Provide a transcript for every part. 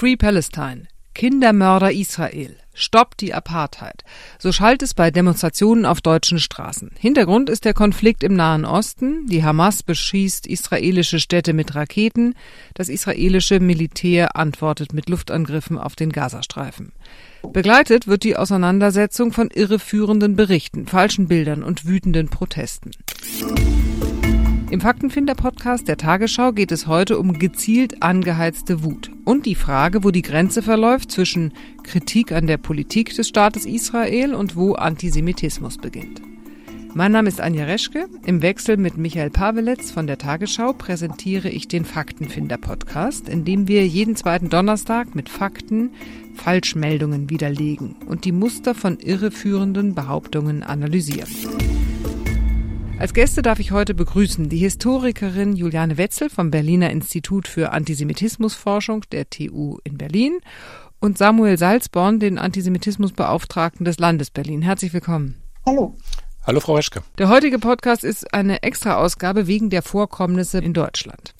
Free Palestine, Kindermörder Israel, stoppt die Apartheid. So schallt es bei Demonstrationen auf deutschen Straßen. Hintergrund ist der Konflikt im Nahen Osten. Die Hamas beschießt israelische Städte mit Raketen. Das israelische Militär antwortet mit Luftangriffen auf den Gazastreifen. Begleitet wird die Auseinandersetzung von irreführenden Berichten, falschen Bildern und wütenden Protesten. Im Faktenfinder-Podcast der Tagesschau geht es heute um gezielt angeheizte Wut und die Frage, wo die Grenze verläuft zwischen Kritik an der Politik des Staates Israel und wo Antisemitismus beginnt. Mein Name ist Anja Reschke. Im Wechsel mit Michael Paweletz von der Tagesschau präsentiere ich den Faktenfinder-Podcast, in dem wir jeden zweiten Donnerstag mit Fakten Falschmeldungen widerlegen und die Muster von irreführenden Behauptungen analysieren. Als Gäste darf ich heute begrüßen die Historikerin Juliane Wetzel vom Berliner Institut für Antisemitismusforschung der TU in Berlin und Samuel Salzborn, den Antisemitismusbeauftragten des Landes Berlin. Herzlich willkommen. Hallo. Hallo, Frau Reschke. Der heutige Podcast ist eine Extra-Ausgabe wegen der Vorkommnisse in Deutschland.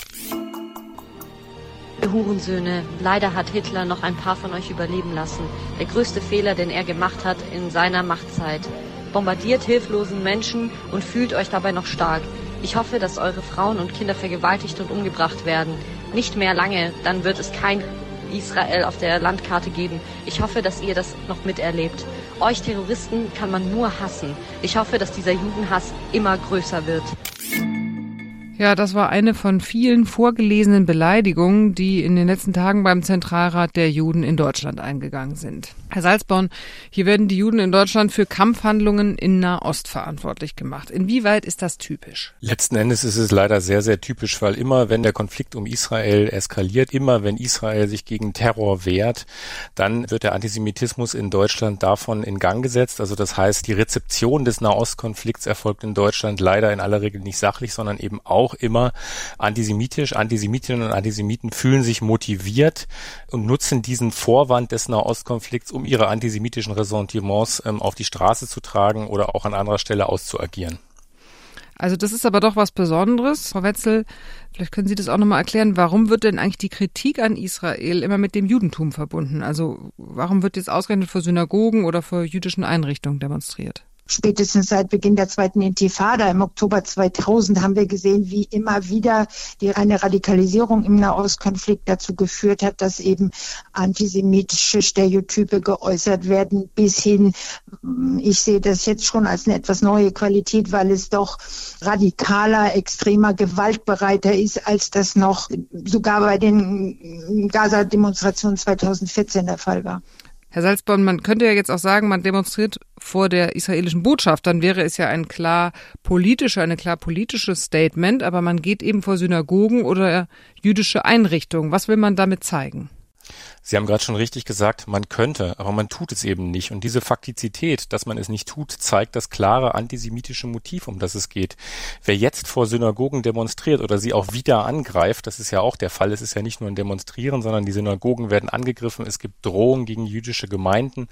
Ihr Hurensöhne, leider hat Hitler noch ein paar von euch überleben lassen. Der größte Fehler, den er gemacht hat in seiner Machtzeit. Bombardiert hilflosen Menschen und fühlt euch dabei noch stark. Ich hoffe, dass eure Frauen und Kinder vergewaltigt und umgebracht werden. Nicht mehr lange, dann wird es kein Israel auf der Landkarte geben. Ich hoffe, dass ihr das noch miterlebt. Euch Terroristen kann man nur hassen. Ich hoffe, dass dieser Judenhass immer größer wird. Ja, das war eine von vielen vorgelesenen Beleidigungen, die in den letzten Tagen beim Zentralrat der Juden in Deutschland eingegangen sind. Herr Salzborn, hier werden die Juden in Deutschland für Kampfhandlungen in Nahost verantwortlich gemacht. Inwieweit ist das typisch? Letzten Endes ist es leider sehr, sehr typisch, weil immer, wenn der Konflikt um Israel eskaliert, immer, wenn Israel sich gegen Terror wehrt, dann wird der Antisemitismus in Deutschland davon in Gang gesetzt. Also das heißt, die Rezeption des Nahostkonflikts erfolgt in Deutschland leider in aller Regel nicht sachlich, sondern eben auch immer antisemitisch. Antisemitinnen und Antisemiten fühlen sich motiviert und nutzen diesen Vorwand des Nahostkonflikts, um ihre antisemitischen Ressentiments auf die Straße zu tragen oder auch an anderer Stelle auszuagieren. Also das ist aber doch was Besonderes. Frau Wetzel, vielleicht können Sie das auch nochmal erklären. Warum wird denn eigentlich die Kritik an Israel immer mit dem Judentum verbunden? Also warum wird jetzt ausgerechnet vor Synagogen oder vor jüdischen Einrichtungen demonstriert? Spätestens seit Beginn der zweiten Intifada im Oktober 2000 haben wir gesehen, wie immer wieder eine Radikalisierung im Nahostkonflikt dazu geführt hat, dass eben antisemitische Stereotype geäußert werden, bis hin, ich sehe das jetzt schon als eine etwas neue Qualität, weil es doch radikaler, extremer, gewaltbereiter ist, als das noch sogar bei den Gaza-Demonstrationen 2014 der Fall war. Herr Salzborn, man könnte ja jetzt auch sagen, man demonstriert vor der israelischen Botschaft, dann wäre es ja ein klar politisches Statement, aber man geht eben vor Synagogen oder jüdische Einrichtungen. Was will man damit zeigen? Sie haben gerade schon richtig gesagt, man könnte, aber man tut es eben nicht. Und diese Faktizität, dass man es nicht tut, zeigt das klare antisemitische Motiv, um das es geht. Wer jetzt vor Synagogen demonstriert oder sie auch wieder angreift, das ist ja auch der Fall, es ist ja nicht nur ein Demonstrieren, sondern die Synagogen werden angegriffen, es gibt Drohungen gegen jüdische Gemeinden,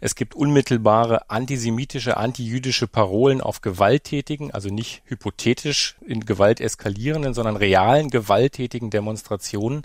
es gibt unmittelbare antisemitische, antijüdische Parolen auf gewalttätigen, also nicht hypothetisch in Gewalt eskalierenden, sondern realen gewalttätigen Demonstrationen.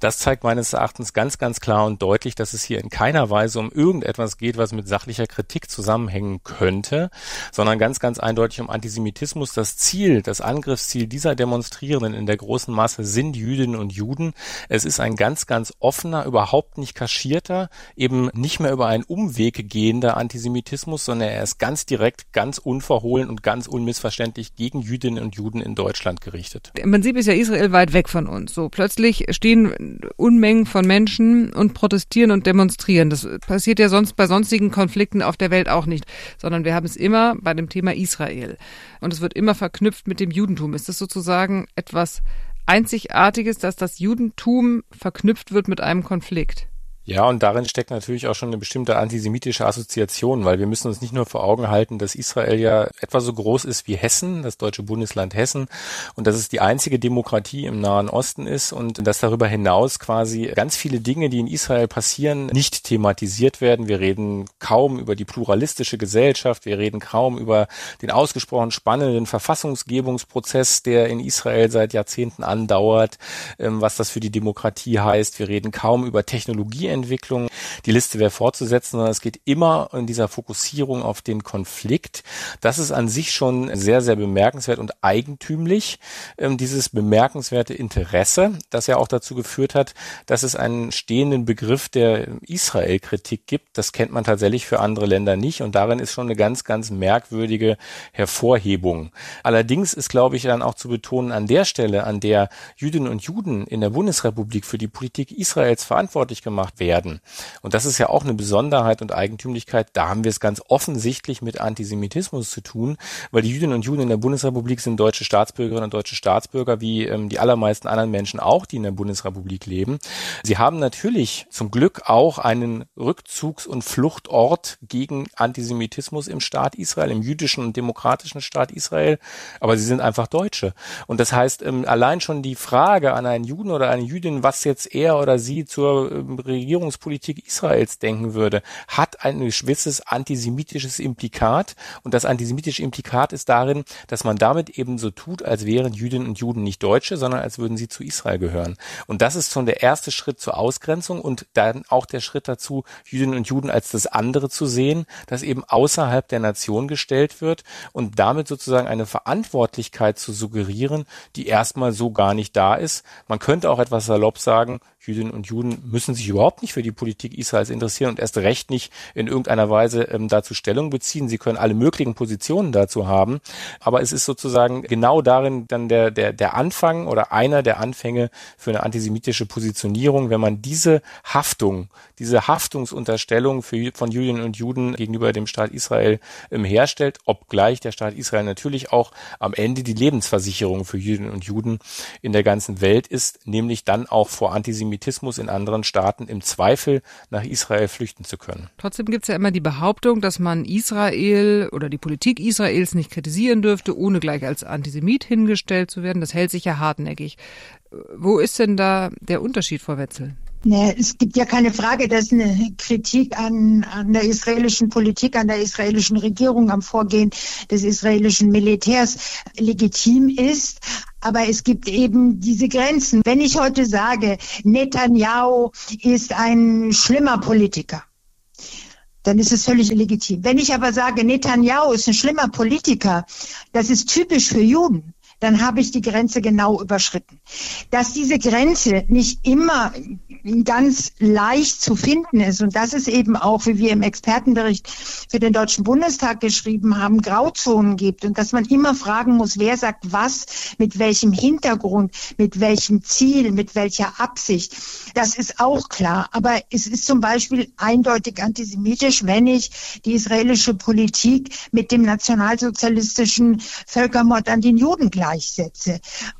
Das zeigt meines Erachtens ganz klar und deutlich, dass es hier in keiner Weise um irgendetwas geht, was mit sachlicher Kritik zusammenhängen könnte, sondern ganz eindeutig um Antisemitismus. Das Ziel, das Angriffsziel dieser Demonstrierenden in der großen Masse sind Jüdinnen und Juden. Es ist ein ganz offener, überhaupt nicht kaschierter, eben nicht mehr über einen Umweg gehender Antisemitismus, sondern er ist ganz direkt, ganz unverhohlen und ganz unmissverständlich gegen Jüdinnen und Juden in Deutschland gerichtet. Im Prinzip ist ja Israel weit weg von uns. So plötzlich stehen Unmengen von Menschen und protestieren und demonstrieren. Das passiert ja sonst bei sonstigen Konflikten auf der Welt auch nicht, sondern wir haben es immer bei dem Thema Israel. Und es wird immer verknüpft mit dem Judentum. Ist das sozusagen etwas Einzigartiges, dass das Judentum verknüpft wird mit einem Konflikt? Ja, und darin steckt natürlich auch schon eine bestimmte antisemitische Assoziation, weil wir müssen uns nicht nur vor Augen halten, dass Israel ja etwa so groß ist wie Hessen, das deutsche Bundesland Hessen, und dass es die einzige Demokratie im Nahen Osten ist und dass darüber hinaus quasi ganz viele Dinge, die in Israel passieren, nicht thematisiert werden. Wir reden kaum über die pluralistische Gesellschaft, wir reden kaum über den ausgesprochen spannenden Verfassungsgebungsprozess, der in Israel seit Jahrzehnten andauert, was das für die Demokratie heißt. Wir reden kaum über Technologieentwicklung. Die Liste wäre fortzusetzen, sondern es geht immer in dieser Fokussierung auf den Konflikt. Das ist an sich schon sehr, sehr bemerkenswert und eigentümlich, dieses bemerkenswerte Interesse, das ja auch dazu geführt hat, dass es einen stehenden Begriff der Israel-Kritik gibt. Das kennt man tatsächlich für andere Länder nicht und darin ist schon eine ganz, ganz merkwürdige Hervorhebung. Allerdings ist, glaube ich, dann auch zu betonen, an der Stelle, an der Jüdinnen und Juden in der Bundesrepublik für die Politik Israels verantwortlich gemacht werden. Und das ist ja auch eine Besonderheit und Eigentümlichkeit. Da haben wir es ganz offensichtlich mit Antisemitismus zu tun, weil die Jüdinnen und Juden in der Bundesrepublik sind deutsche Staatsbürgerinnen und deutsche Staatsbürger, wie die allermeisten anderen Menschen auch, die in der Bundesrepublik leben. Sie haben natürlich zum Glück auch einen Rückzugs- und Fluchtort gegen Antisemitismus im Staat Israel, im jüdischen und demokratischen Staat Israel, aber sie sind einfach Deutsche. Und das heißt, allein schon die Frage an einen Juden oder eine Jüdin, was jetzt er oder sie zur Regierungspolitik Israels denken würde, hat ein gewisses antisemitisches Implikat. Und das antisemitische Implikat ist darin, dass man damit eben so tut, als wären Jüdinnen und Juden nicht Deutsche, sondern als würden sie zu Israel gehören. Und das ist schon der erste Schritt zur Ausgrenzung und dann auch der Schritt dazu, Jüdinnen und Juden als das andere zu sehen, das eben außerhalb der Nation gestellt wird und damit sozusagen eine Verantwortlichkeit zu suggerieren, die erstmal so gar nicht da ist. Man könnte auch etwas salopp sagen, Jüdinnen und Juden müssen sich überhaupt nicht für die Politik Israels interessieren und erst recht nicht in irgendeiner Weise dazu Stellung beziehen. Sie können alle möglichen Positionen dazu haben, aber es ist sozusagen genau darin dann der Anfang oder einer der Anfänge für eine antisemitische Positionierung, wenn man diese Haftung, diese Haftungsunterstellung von Jüdinnen und Juden gegenüber dem Staat Israel herstellt, obgleich der Staat Israel natürlich auch am Ende die Lebensversicherung für Jüdinnen und Juden in der ganzen Welt ist, nämlich dann auch vor Antisemitismus in anderen Staaten im Zweifel nach Israel flüchten zu können. Trotzdem gibt es ja immer die Behauptung, dass man Israel oder die Politik Israels nicht kritisieren dürfte, ohne gleich als Antisemit hingestellt zu werden. Das hält sich ja hartnäckig. Wo ist denn da der Unterschied, Frau Wetzel? Nee, es gibt ja keine Frage, dass eine Kritik an der israelischen Politik, an der israelischen Regierung, am Vorgehen des israelischen Militärs legitim ist. Aber es gibt eben diese Grenzen. Wenn ich heute sage, Netanyahu ist ein schlimmer Politiker, dann ist es völlig legitim. Wenn ich aber sage, Netanyahu ist ein schlimmer Politiker, das ist typisch für Juden, dann habe ich die Grenze genau überschritten. Dass diese Grenze nicht immer ganz leicht zu finden ist, und das ist eben auch, wie wir im Expertenbericht für den Deutschen Bundestag geschrieben haben, Grauzonen gibt und dass man immer fragen muss, wer sagt was, mit welchem Hintergrund, mit welchem Ziel, mit welcher Absicht. Das ist auch klar, aber es ist zum Beispiel eindeutig antisemitisch, wenn ich die israelische Politik mit dem nationalsozialistischen Völkermord an den Juden gleiche.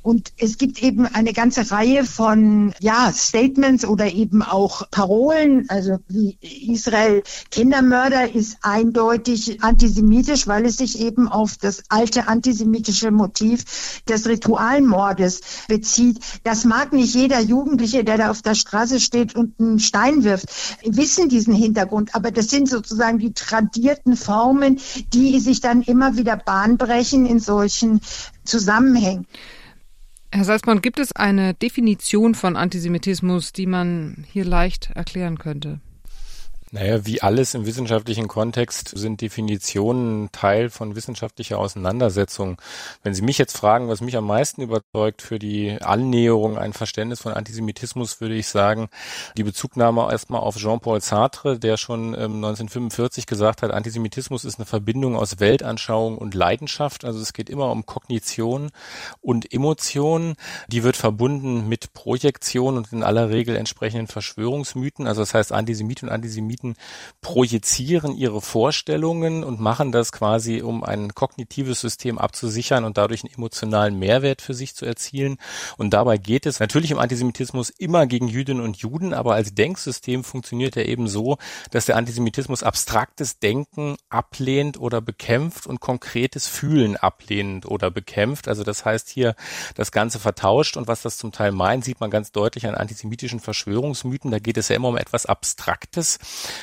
Und es gibt eben eine ganze Reihe von Statements oder eben auch Parolen, also wie Israel Kindermörder ist eindeutig antisemitisch, weil es sich eben auf das alte antisemitische Motiv des Ritualmordes bezieht. Das mag nicht jeder Jugendliche, der da auf der Straße steht und einen Stein wirft, wissen diesen Hintergrund, aber das sind sozusagen die tradierten Formen, die sich dann immer wieder Bahn brechen in solchen zusammenhängen. Herr Salzborn, gibt es eine Definition von Antisemitismus, die man hier leicht erklären könnte? Naja, wie alles im wissenschaftlichen Kontext sind Definitionen Teil von wissenschaftlicher Auseinandersetzung. Wenn Sie mich jetzt fragen, was mich am meisten überzeugt für die Annäherung, ein Verständnis von Antisemitismus, würde ich sagen, die Bezugnahme erstmal auf Jean-Paul Sartre, der schon 1945 gesagt hat, Antisemitismus ist eine Verbindung aus Weltanschauung und Leidenschaft. Also es geht immer um Kognition und Emotion. Die wird verbunden mit Projektion und in aller Regel entsprechenden Verschwörungsmythen. Also das heißt, Antisemiten und Antisemiten Journalisten projizieren ihre Vorstellungen und machen das quasi, um ein kognitives System abzusichern und dadurch einen emotionalen Mehrwert für sich zu erzielen. Und dabei geht es natürlich im Antisemitismus immer gegen Jüdinnen und Juden, aber als Denksystem funktioniert er eben so, dass der Antisemitismus abstraktes Denken ablehnt oder bekämpft und konkretes Fühlen ablehnt oder bekämpft. Also das heißt hier, das Ganze vertauscht, und was das zum Teil meint, sieht man ganz deutlich an antisemitischen Verschwörungsmythen. Da geht es ja immer um etwas Abstraktes,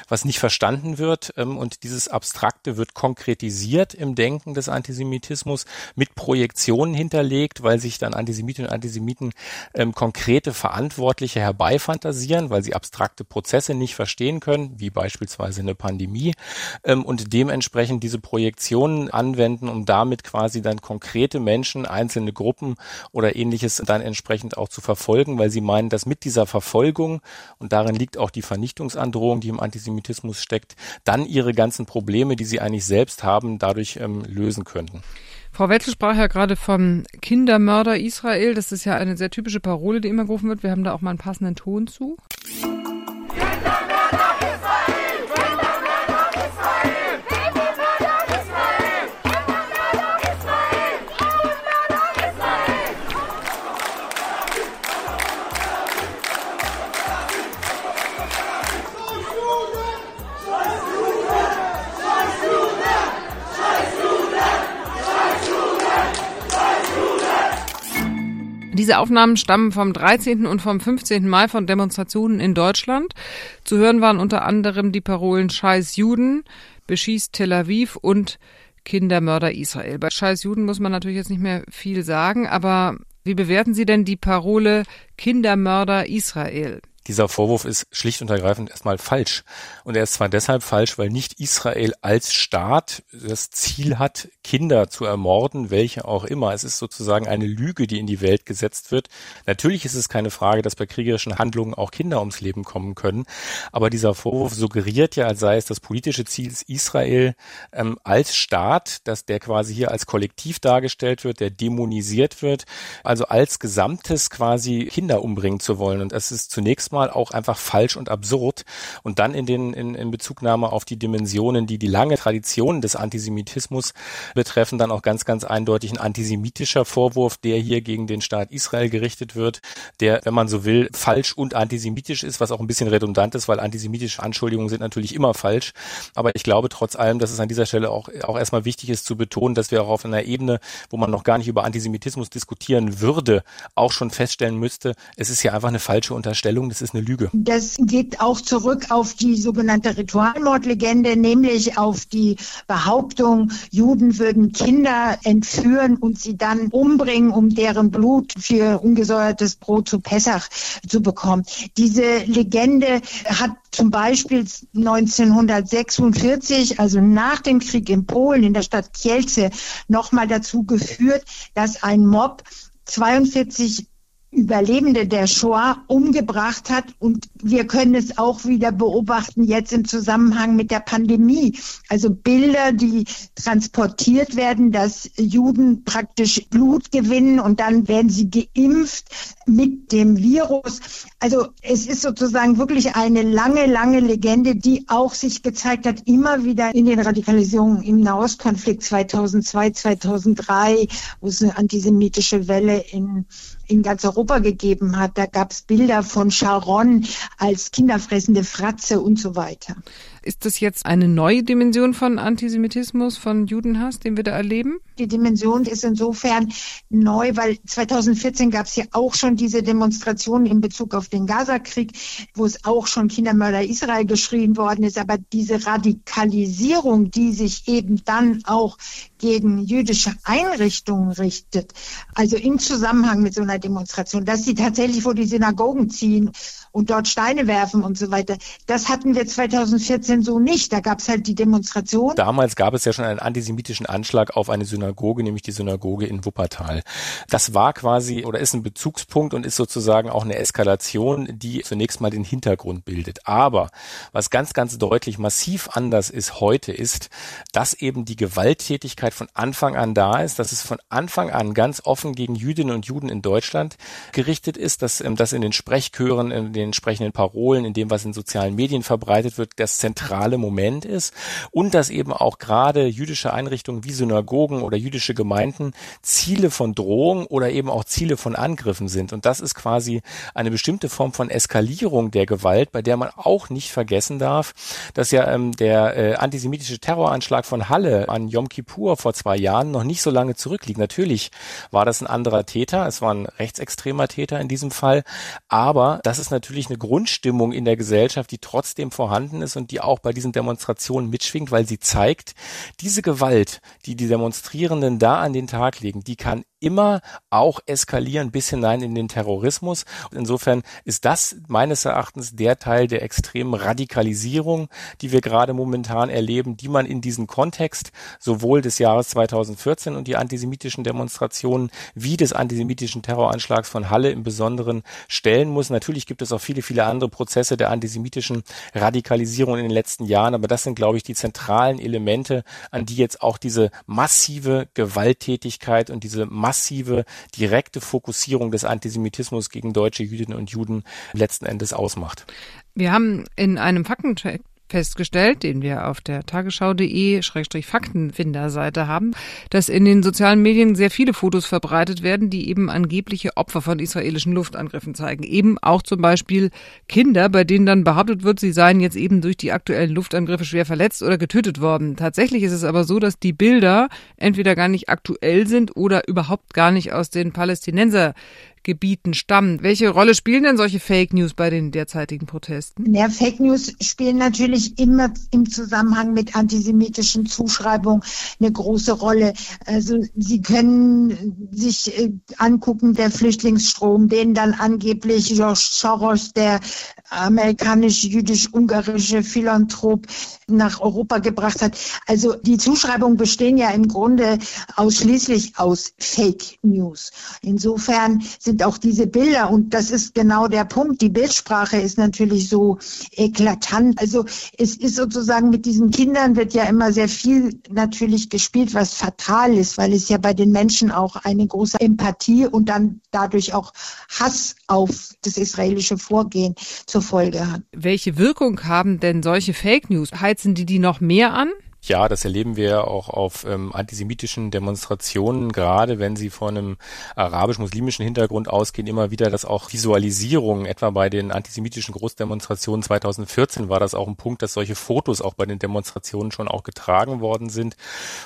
was nicht verstanden wird, und dieses Abstrakte wird konkretisiert im Denken des Antisemitismus, mit Projektionen hinterlegt, weil sich dann Antisemitinnen und Antisemiten konkrete Verantwortliche herbeifantasieren, weil sie abstrakte Prozesse nicht verstehen können, wie beispielsweise eine Pandemie, und dementsprechend diese Projektionen anwenden, um damit quasi dann konkrete Menschen, einzelne Gruppen oder Ähnliches dann entsprechend auch zu verfolgen, weil sie meinen, dass mit dieser Verfolgung, und darin liegt auch die Vernichtungsandrohung, die im Antisemitismus steckt, dann ihre ganzen Probleme, die sie eigentlich selbst haben, dadurch lösen könnten. Frau Wetzel sprach ja gerade vom Kindermörder Israel. Das ist ja eine sehr typische Parole, die immer gerufen wird. Wir haben da auch mal einen passenden Ton zu. Diese Aufnahmen stammen vom 13. und vom 15. Mai von Demonstrationen in Deutschland. Zu hören waren unter anderem die Parolen Scheiß Juden, Beschieß Tel Aviv und Kindermörder Israel. Bei Scheiß Juden muss man natürlich jetzt nicht mehr viel sagen, aber wie bewerten Sie denn die Parole Kindermörder Israel? Dieser Vorwurf ist schlicht und ergreifend erstmal falsch. Und er ist zwar deshalb falsch, weil nicht Israel als Staat das Ziel hat, Kinder zu ermorden, welche auch immer. Es ist sozusagen eine Lüge, die in die Welt gesetzt wird. Natürlich ist es keine Frage, dass bei kriegerischen Handlungen auch Kinder ums Leben kommen können. Aber dieser Vorwurf suggeriert ja, als sei es das politische Ziel Israel als Staat, dass der quasi hier als Kollektiv dargestellt wird, der dämonisiert wird, also als Gesamtes quasi Kinder umbringen zu wollen. Und das ist zunächst mal auch einfach falsch und absurd, und dann in Bezugnahme auf die Dimensionen, die lange Tradition des Antisemitismus betreffen, dann auch ganz, ganz eindeutig ein antisemitischer Vorwurf, der hier gegen den Staat Israel gerichtet wird, der, wenn man so will, falsch und antisemitisch ist, was auch ein bisschen redundant ist, weil antisemitische Anschuldigungen sind natürlich immer falsch. Aber ich glaube trotz allem, dass es an dieser Stelle auch erstmal wichtig ist zu betonen, dass wir auch auf einer Ebene, wo man noch gar nicht über Antisemitismus diskutieren würde, auch schon feststellen müsste, es ist hier einfach eine falsche Unterstellung. Das ist eine Lüge. Das geht auch zurück auf die sogenannte Ritualmordlegende, nämlich auf die Behauptung, Juden würden Kinder entführen und sie dann umbringen, um deren Blut für ungesäuertes Brot zu Pessach zu bekommen. Diese Legende hat zum Beispiel 1946, also nach dem Krieg in Polen, in der Stadt Kielce, nochmal dazu geführt, dass ein Mob 42 Überlebende der Shoah umgebracht hat, und wir können es auch wieder beobachten jetzt im Zusammenhang mit der Pandemie. Also Bilder, die transportiert werden, dass Juden praktisch Blut gewinnen und dann werden sie geimpft mit dem Virus. Also es ist sozusagen wirklich eine lange, lange Legende, die auch sich gezeigt hat, immer wieder in den Radikalisierungen im Nahostkonflikt 2002, 2003, wo es eine antisemitische Welle in ganz Europa gegeben hat. Da gab es Bilder von Sharon als kinderfressende Fratze und so weiter. Ist das jetzt eine neue Dimension von Antisemitismus, von Judenhass, den wir da erleben? Die Dimension ist insofern neu, weil 2014 gab es ja auch schon diese Demonstrationen in Bezug auf den Gaza-Krieg, wo es auch schon Kindermörder Israel geschrien worden ist. Aber diese Radikalisierung, die sich eben dann auch gegen jüdische Einrichtungen richtet, also im Zusammenhang mit so einer Demonstration, dass sie tatsächlich vor die Synagogen ziehen und dort Steine werfen und so weiter, das hatten wir 2014 denn so nicht? Da gab es halt die Demonstration. Damals gab es ja schon einen antisemitischen Anschlag auf eine Synagoge, nämlich die Synagoge in Wuppertal. Das war quasi oder ist ein Bezugspunkt und ist sozusagen auch eine Eskalation, die zunächst mal den Hintergrund bildet. Aber was ganz, ganz deutlich massiv anders ist heute, ist, dass eben die Gewalttätigkeit von Anfang an da ist, dass es von Anfang an ganz offen gegen Jüdinnen und Juden in Deutschland gerichtet ist, dass das in den Sprechchören, in den entsprechenden Parolen, in dem, was in sozialen Medien verbreitet wird, das zentrale Moment ist und dass eben auch gerade jüdische Einrichtungen wie Synagogen oder jüdische Gemeinden Ziele von Drohung oder eben auch Ziele von Angriffen sind. Und das ist quasi eine bestimmte Form von Eskalierung der Gewalt, bei der man auch nicht vergessen darf, dass ja der antisemitische Terroranschlag von Halle an Yom Kippur vor 2 Jahren noch nicht so lange zurückliegt. Natürlich war das ein anderer Täter, es war ein rechtsextremer Täter in diesem Fall, aber das ist natürlich eine Grundstimmung in der Gesellschaft, die trotzdem vorhanden ist und die auch bei diesen Demonstrationen mitschwingt, weil sie zeigt, diese Gewalt, die die Demonstrierenden da an den Tag legen, die kann immer auch eskalieren bis hinein in den Terrorismus. Und insofern ist das meines Erachtens der Teil der extremen Radikalisierung, die wir gerade momentan erleben, die man in diesen Kontext sowohl des Jahres 2014 und die antisemitischen Demonstrationen wie des antisemitischen Terroranschlags von Halle im Besonderen stellen muss. Natürlich gibt es auch viele, viele andere Prozesse der antisemitischen Radikalisierung in den letzten Jahren, aber das sind, glaube ich, die zentralen Elemente, an die jetzt auch diese massive Gewalttätigkeit und diese massive, direkte Fokussierung des Antisemitismus gegen deutsche Jüdinnen und Juden letzten Endes ausmacht. Wir haben in einem Faktencheck festgestellt, den wir auf der tagesschau.de/Faktenfinder-Seite haben, dass in den sozialen Medien sehr viele Fotos verbreitet werden, die eben angebliche Opfer von israelischen Luftangriffen zeigen. Eben auch zum Beispiel Kinder, bei denen dann behauptet wird, sie seien jetzt eben durch die aktuellen Luftangriffe schwer verletzt oder getötet worden. Tatsächlich ist es aber so, dass die Bilder entweder gar nicht aktuell sind oder überhaupt gar nicht aus den Palästinensergebieten stammen. Welche Rolle spielen denn solche Fake News bei den derzeitigen Protesten? Ja, Fake News spielen natürlich immer im Zusammenhang mit antisemitischen Zuschreibungen eine große Rolle. Also Sie können sich angucken, der Flüchtlingsstrom, den dann angeblich George Soros, der amerikanisch-jüdisch-ungarische Philanthrop, nach Europa gebracht hat. Also die Zuschreibungen bestehen ja im Grunde ausschließlich aus Fake News. Insofern sind auch diese Bilder, und das ist genau der Punkt, die Bildsprache ist natürlich so eklatant. Also es ist sozusagen, mit diesen Kindern wird ja immer sehr viel natürlich gespielt, was fatal ist, weil es ja bei den Menschen auch eine große Empathie und dann dadurch auch Hass auf das israelische Vorgehen zur Folge hat. Welche Wirkung haben denn solche Fake News? Heizen die noch mehr an? Ja, das erleben wir auch auf antisemitischen Demonstrationen, gerade wenn sie von einem arabisch-muslimischen Hintergrund ausgehen, immer wieder, dass auch Visualisierungen, etwa bei den antisemitischen Großdemonstrationen 2014 war das auch ein Punkt, dass solche Fotos auch bei den Demonstrationen schon auch getragen worden sind.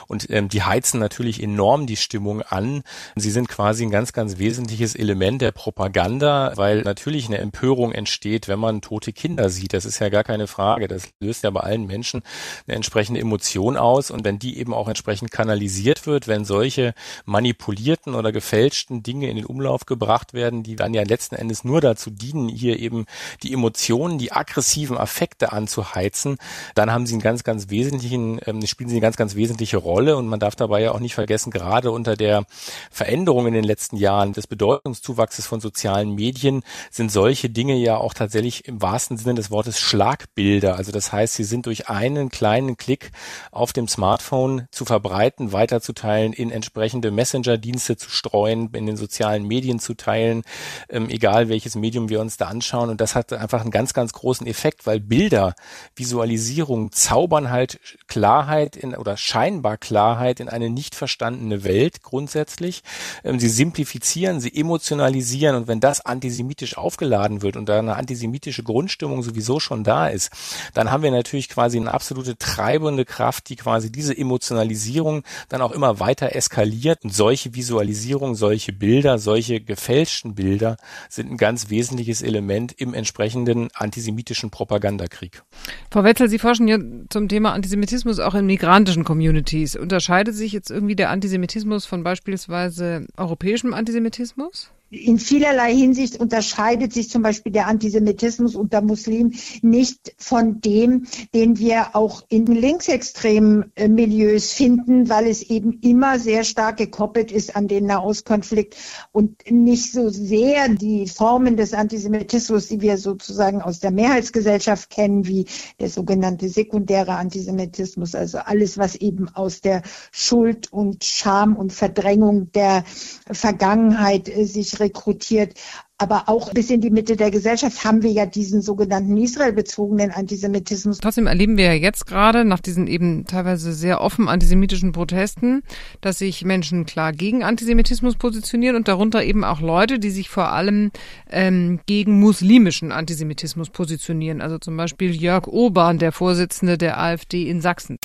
Und die heizen natürlich enorm die Stimmung an. Sie sind quasi ein ganz, ganz wesentliches Element der Propaganda, weil natürlich eine Empörung entsteht, wenn man tote Kinder sieht. Das ist ja gar keine Frage. Das löst ja bei allen Menschen eine entsprechende Emotion aus, und wenn die eben auch entsprechend kanalisiert wird, wenn solche manipulierten oder gefälschten Dinge in den Umlauf gebracht werden, die dann ja letzten Endes nur dazu dienen, hier eben die Emotionen, die aggressiven Affekte anzuheizen, dann haben sie einen ganz, ganz wesentlichen, spielen sie eine ganz, ganz wesentliche Rolle, und man darf dabei ja auch nicht vergessen, gerade unter der Veränderung in den letzten Jahren des Bedeutungszuwachses von sozialen Medien sind solche Dinge ja auch tatsächlich im wahrsten Sinne des Wortes Schlagbilder. Also das heißt, sie sind durch einen kleinen Klick auf dem Smartphone zu verbreiten, weiterzuteilen, in entsprechende Messenger-Dienste zu streuen, in den sozialen Medien zu teilen, egal welches Medium wir uns da anschauen. Und das hat einfach einen ganz, ganz großen Effekt, weil Bilder, Visualisierung zaubern halt Klarheit oder scheinbar Klarheit in eine nicht verstandene Welt grundsätzlich. Sie simplifizieren, sie emotionalisieren, und wenn das antisemitisch aufgeladen wird und da eine antisemitische Grundstimmung sowieso schon da ist, dann haben wir natürlich quasi eine absolute treibende Kraft, die quasi diese Emotionalisierung dann auch immer weiter eskaliert. Und solche Visualisierungen, solche Bilder, solche gefälschten Bilder sind ein ganz wesentliches Element im entsprechenden antisemitischen Propagandakrieg. Frau Wetzel, Sie forschen ja zum Thema Antisemitismus auch in migrantischen Communities. Unterscheidet sich jetzt irgendwie der Antisemitismus von beispielsweise europäischem Antisemitismus? In vielerlei Hinsicht unterscheidet sich zum Beispiel der Antisemitismus unter Muslimen nicht von dem, den wir auch in linksextremen Milieus finden, weil es eben immer sehr stark gekoppelt ist an den Nahostkonflikt und nicht so sehr die Formen des Antisemitismus, die wir sozusagen aus der Mehrheitsgesellschaft kennen, wie der sogenannte sekundäre Antisemitismus, also alles, was eben aus der Schuld und Scham und Verdrängung der Vergangenheit sich rekrutiert. Aber auch bis in die Mitte der Gesellschaft haben wir ja diesen sogenannten israelbezogenen Antisemitismus. Trotzdem erleben wir ja jetzt gerade nach diesen eben teilweise sehr offen antisemitischen Protesten, dass sich Menschen klar gegen Antisemitismus positionieren und darunter eben auch Leute, die sich vor allem gegen muslimischen Antisemitismus positionieren. Also zum Beispiel Jörg Oban, der Vorsitzende der AfD in Sachsen.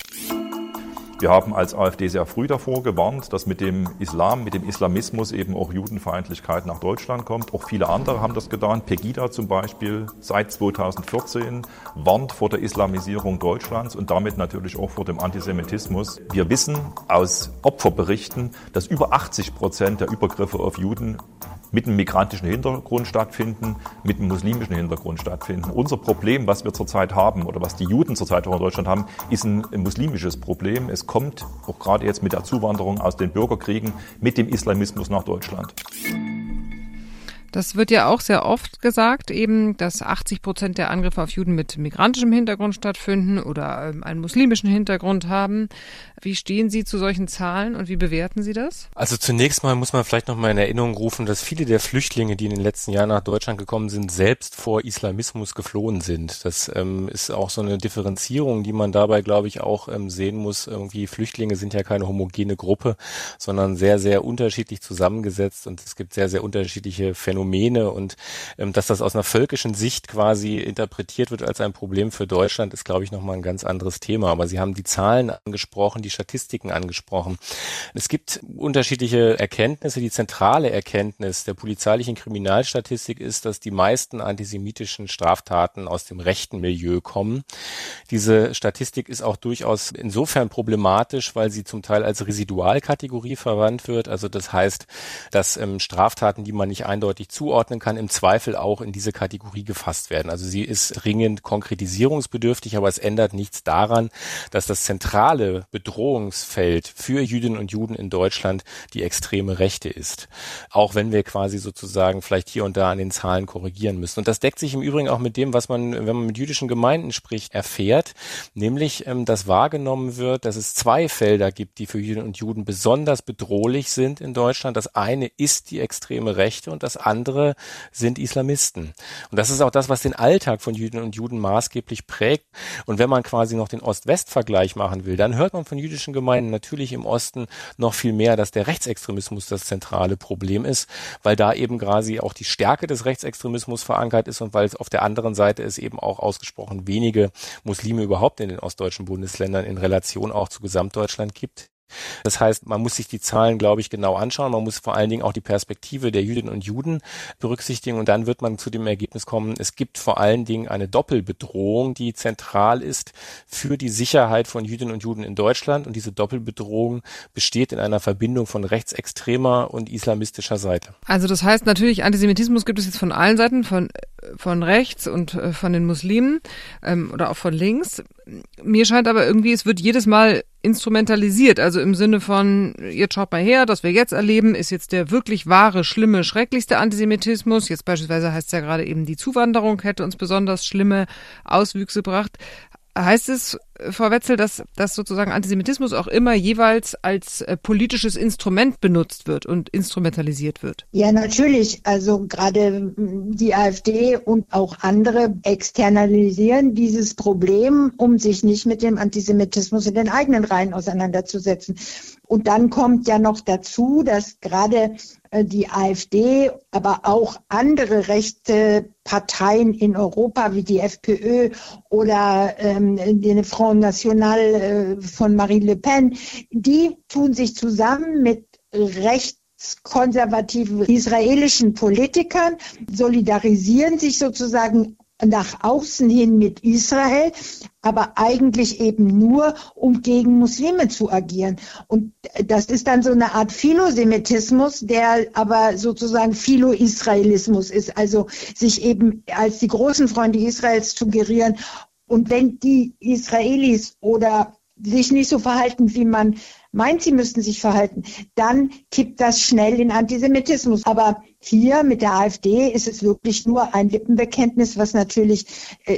Wir haben als AfD sehr früh davor gewarnt, dass mit dem Islam, mit dem Islamismus eben auch Judenfeindlichkeit nach Deutschland kommt. Auch viele andere haben das getan. Pegida zum Beispiel seit 2014 warnt vor der Islamisierung Deutschlands und damit natürlich auch vor dem Antisemitismus. Wir wissen aus Opferberichten, dass über 80% der Übergriffe auf Juden mit einem migrantischen Hintergrund stattfinden, mit einem muslimischen Hintergrund stattfinden. Unser Problem, was wir zurzeit haben oder was die Juden zurzeit auch in Deutschland haben, ist ein muslimisches Problem. Es kommt auch gerade jetzt mit der Zuwanderung aus den Bürgerkriegen mit dem Islamismus nach Deutschland. Das wird ja auch sehr oft gesagt, eben, dass 80% der Angriffe auf Juden mit migrantischem Hintergrund stattfinden oder einen muslimischen Hintergrund haben. Wie stehen Sie zu solchen Zahlen und wie bewerten Sie das? Also zunächst mal muss man vielleicht nochmal in Erinnerung rufen, dass viele der Flüchtlinge, die in den letzten Jahren nach Deutschland gekommen sind, selbst vor Islamismus geflohen sind. Das ist auch so eine Differenzierung, die man dabei, glaube ich, auch sehen muss. Irgendwie Flüchtlinge sind ja keine homogene Gruppe, sondern sehr, sehr unterschiedlich zusammengesetzt und es gibt sehr, sehr unterschiedliche Phänomene und dass das aus einer völkischen Sicht quasi interpretiert wird als ein Problem für Deutschland, ist, glaube ich, nochmal ein ganz anderes Thema. Aber Sie haben die Zahlen angesprochen, die Statistiken angesprochen. Es gibt unterschiedliche Erkenntnisse. Die zentrale Erkenntnis der polizeilichen Kriminalstatistik ist, dass die meisten antisemitischen Straftaten aus dem rechten Milieu kommen. Diese Statistik ist auch durchaus insofern problematisch, weil sie zum Teil als Residualkategorie verwandt wird. Also das heißt, dass Straftaten, die man nicht eindeutig zuordnen kann, im Zweifel auch in diese Kategorie gefasst werden. Also sie ist dringend konkretisierungsbedürftig, aber es ändert nichts daran, dass das zentrale Bedrohungsfeld für Jüdinnen und Juden in Deutschland die extreme Rechte ist. Auch wenn wir quasi sozusagen vielleicht hier und da an den Zahlen korrigieren müssen. Und das deckt sich im Übrigen auch mit dem, was man, wenn man mit jüdischen Gemeinden spricht, erfährt, nämlich, dass wahrgenommen wird, dass es zwei Felder gibt, die für Jüdinnen und Juden besonders bedrohlich sind in Deutschland. Das eine ist die extreme Rechte und das andere sind Islamisten. Und das ist auch das, was den Alltag von Jüdinnen und Juden maßgeblich prägt. Und wenn man quasi noch den Ost-West-Vergleich machen will, dann hört man von jüdischen Gemeinden natürlich im Osten noch viel mehr, dass der Rechtsextremismus das zentrale Problem ist, weil da eben quasi auch die Stärke des Rechtsextremismus verankert ist und weil es auf der anderen Seite es eben auch ausgesprochen wenige Muslime überhaupt in den ostdeutschen Bundesländern in Relation auch zu Gesamtdeutschland gibt. Das heißt, man muss sich die Zahlen, glaube ich, genau anschauen. Man muss vor allen Dingen auch die Perspektive der Jüdinnen und Juden berücksichtigen. Und dann wird man zu dem Ergebnis kommen, es gibt vor allen Dingen eine Doppelbedrohung, die zentral ist für die Sicherheit von Jüdinnen und Juden in Deutschland. Und diese Doppelbedrohung besteht in einer Verbindung von rechtsextremer und islamistischer Seite. Also das heißt natürlich, Antisemitismus gibt es jetzt von allen Seiten, von rechts und von den Muslimen oder auch von links. Mir scheint aber irgendwie, es wird jedes Mal instrumentalisiert, also im Sinne von, jetzt schaut mal her, das wir jetzt erleben, ist jetzt der wirklich wahre, schlimme, schrecklichste Antisemitismus. Jetzt beispielsweise heißt es ja gerade eben, die Zuwanderung hätte uns besonders schlimme Auswüchse gebracht. Heißt es, Frau Wetzel, dass sozusagen Antisemitismus auch immer jeweils als politisches Instrument benutzt wird und instrumentalisiert wird? Ja, natürlich. Also gerade die AfD und auch andere externalisieren dieses Problem, um sich nicht mit dem Antisemitismus in den eigenen Reihen auseinanderzusetzen. Und dann kommt ja noch dazu, dass gerade die AfD, aber auch andere rechte Parteien in Europa wie die FPÖ oder den Front National von Marine Le Pen, die tun sich zusammen mit rechtskonservativen israelischen Politikern, solidarisieren sich sozusagen nach außen hin mit Israel, aber eigentlich eben nur, um gegen Muslime zu agieren. Und das ist dann so eine Art Philosemitismus, der aber sozusagen Philo-Israelismus ist, also sich eben als die großen Freunde Israels zu gerieren. Und wenn die Israelis oder sich nicht so verhalten, wie man meint, sie müssten sich verhalten, dann kippt das schnell in Antisemitismus. Aber hier mit der AfD ist es wirklich nur ein Lippenbekenntnis, was natürlich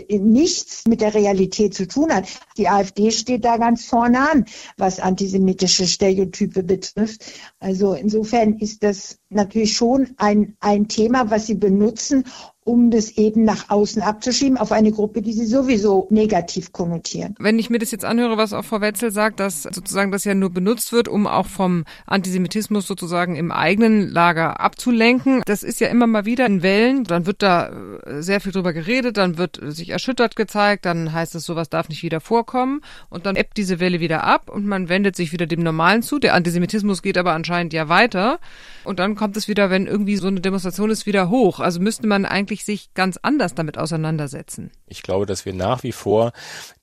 nichts mit der Realität zu tun hat. Die AfD steht da ganz vorne an, was antisemitische Stereotype betrifft. Also insofern ist das natürlich schon ein Thema, was sie benutzen, um das eben nach außen abzuschieben auf eine Gruppe, die sie sowieso negativ konnotieren. Wenn ich mir das jetzt anhöre, was auch Frau Wetzel sagt, dass sozusagen das ja nur benutzt wird, um auch vom Antisemitismus sozusagen im eigenen Lager abzulenken. Das ist ja immer mal wieder in Wellen. Dann wird da sehr viel drüber geredet, dann wird sich erschüttert gezeigt, dann heißt es, sowas darf nicht wieder vorkommen und dann ebbt diese Welle wieder ab und man wendet sich wieder dem Normalen zu. Der Antisemitismus geht aber anscheinend ja weiter und dann kommt es wieder, wenn irgendwie so eine Demonstration ist, wieder hoch. Also müsste man eigentlich sich ganz anders damit auseinandersetzen. Ich glaube, dass wir nach wie vor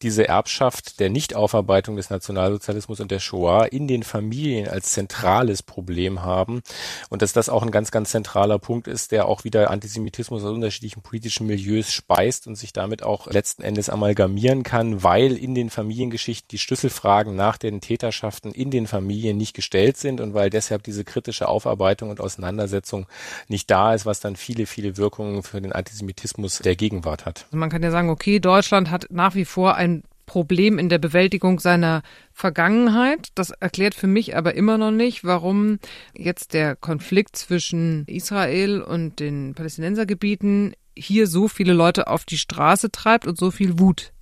diese Erbschaft der Nichtaufarbeitung des Nationalsozialismus und der Shoah in den Familien als zentrales Problem haben und dass das auch ein ganz, ganz zentraler Punkt ist, der auch wieder Antisemitismus aus unterschiedlichen politischen Milieus speist und sich damit auch letzten Endes amalgamieren kann, weil in den Familiengeschichten die Schlüsselfragen nach den Täterschaften in den Familien nicht gestellt sind und weil deshalb diese kritische Aufarbeitung und Auseinandersetzung nicht da ist, was dann viele, viele Wirkungen für den Antisemitismus der Gegenwart hat. Also man kann ja sagen, okay, Deutschland hat nach wie vor ein Problem in der Bewältigung seiner Vergangenheit. Das erklärt für mich aber immer noch nicht, warum jetzt der Konflikt zwischen Israel und den Palästinensergebieten hier so viele Leute auf die Straße treibt und so viel Wut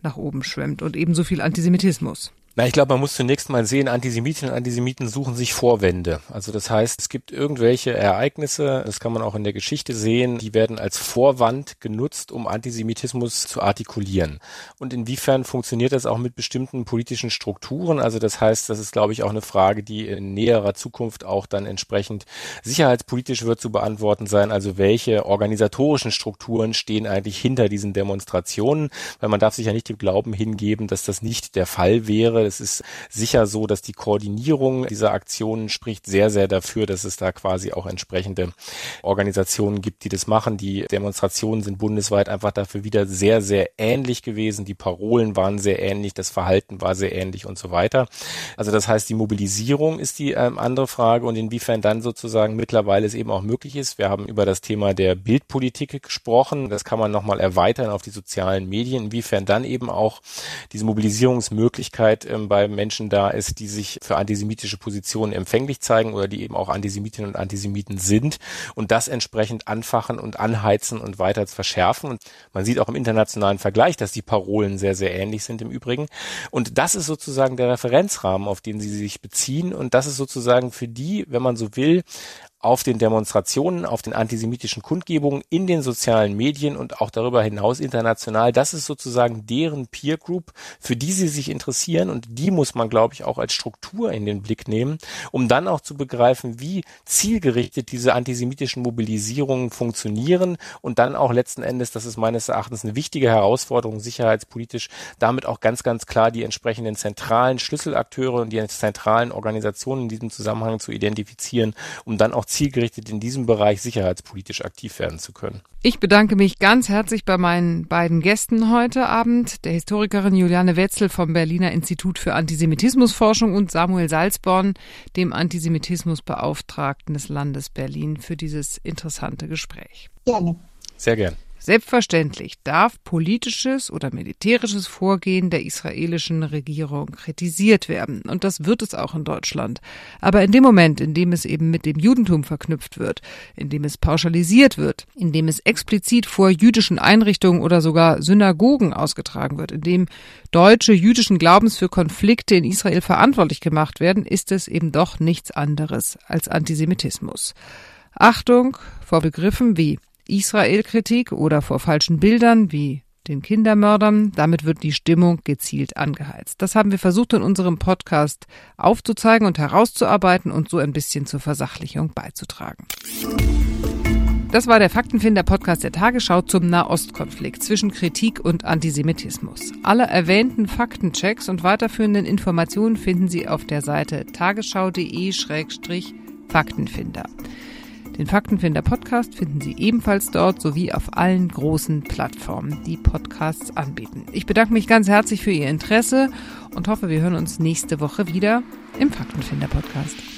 nach oben schwemmt und eben so viel Antisemitismus. Na, ich glaube, man muss zunächst mal sehen, Antisemitinnen und Antisemiten suchen sich Vorwände. Also das heißt, es gibt irgendwelche Ereignisse, das kann man auch in der Geschichte sehen, die werden als Vorwand genutzt, um Antisemitismus zu artikulieren. Und inwiefern funktioniert das auch mit bestimmten politischen Strukturen? Also das heißt, das ist, glaube ich, auch eine Frage, die in näherer Zukunft auch dann entsprechend sicherheitspolitisch wird zu beantworten sein. Also welche organisatorischen Strukturen stehen eigentlich hinter diesen Demonstrationen? Weil man darf sich ja nicht dem Glauben hingeben, dass das nicht der Fall wäre. Es ist sicher so, dass die Koordinierung dieser Aktionen spricht sehr, sehr dafür, dass es da quasi auch entsprechende Organisationen gibt, die das machen. Die Demonstrationen sind bundesweit einfach dafür wieder sehr, sehr ähnlich gewesen. Die Parolen waren sehr ähnlich, das Verhalten war sehr ähnlich und so weiter. Also das heißt, die Mobilisierung ist die andere Frage und inwiefern dann sozusagen mittlerweile es eben auch möglich ist. Wir haben über das Thema der Bildpolitik gesprochen. Das kann man nochmal erweitern auf die sozialen Medien, inwiefern dann eben auch diese Mobilisierungsmöglichkeit bei Menschen da ist, die sich für antisemitische Positionen empfänglich zeigen oder die eben auch Antisemitinnen und Antisemiten sind und das entsprechend anfachen und anheizen und weiter verschärfen. Und man sieht auch im internationalen Vergleich, dass die Parolen sehr, sehr ähnlich sind im Übrigen. Und das ist sozusagen der Referenzrahmen, auf den sie sich beziehen. Und das ist sozusagen für die, wenn man so will, auf den Demonstrationen, auf den antisemitischen Kundgebungen, in den sozialen Medien und auch darüber hinaus international. Das ist sozusagen deren Peer Group, für die sie sich interessieren und die muss man, glaube ich, auch als Struktur in den Blick nehmen, um dann auch zu begreifen, wie zielgerichtet diese antisemitischen Mobilisierungen funktionieren und dann auch letzten Endes, das ist meines Erachtens eine wichtige Herausforderung sicherheitspolitisch, damit auch ganz, ganz klar die entsprechenden zentralen Schlüsselakteure und die zentralen Organisationen in diesem Zusammenhang zu identifizieren, um dann auch zielgerichtet in diesem Bereich sicherheitspolitisch aktiv werden zu können. Ich bedanke mich ganz herzlich bei meinen beiden Gästen heute Abend, der Historikerin Juliane Wetzel vom Berliner Institut für Antisemitismusforschung und Samuel Salzborn, dem Antisemitismusbeauftragten des Landes Berlin, für dieses interessante Gespräch. Gerne. Sehr gern. Selbstverständlich darf politisches oder militärisches Vorgehen der israelischen Regierung kritisiert werden. Und das wird es auch in Deutschland. Aber in dem Moment, in dem es eben mit dem Judentum verknüpft wird, in dem es pauschalisiert wird, in dem es explizit vor jüdischen Einrichtungen oder sogar Synagogen ausgetragen wird, in dem Deutsche jüdischen Glaubens für Konflikte in Israel verantwortlich gemacht werden, ist es eben doch nichts anderes als Antisemitismus. Achtung vor Begriffen wie Israelkritik oder vor falschen Bildern wie den Kindermördern, damit wird die Stimmung gezielt angeheizt. Das haben wir versucht in unserem Podcast aufzuzeigen und herauszuarbeiten und so ein bisschen zur Versachlichung beizutragen. Das war der Faktenfinder-Podcast der Tagesschau zum Nahostkonflikt zwischen Kritik und Antisemitismus. Alle erwähnten Faktenchecks und weiterführenden Informationen finden Sie auf der Seite tagesschau.de/Faktenfinder. Den Faktenfinder-Podcast finden Sie ebenfalls dort sowie auf allen großen Plattformen, die Podcasts anbieten. Ich bedanke mich ganz herzlich für Ihr Interesse und hoffe, wir hören uns nächste Woche wieder im Faktenfinder-Podcast.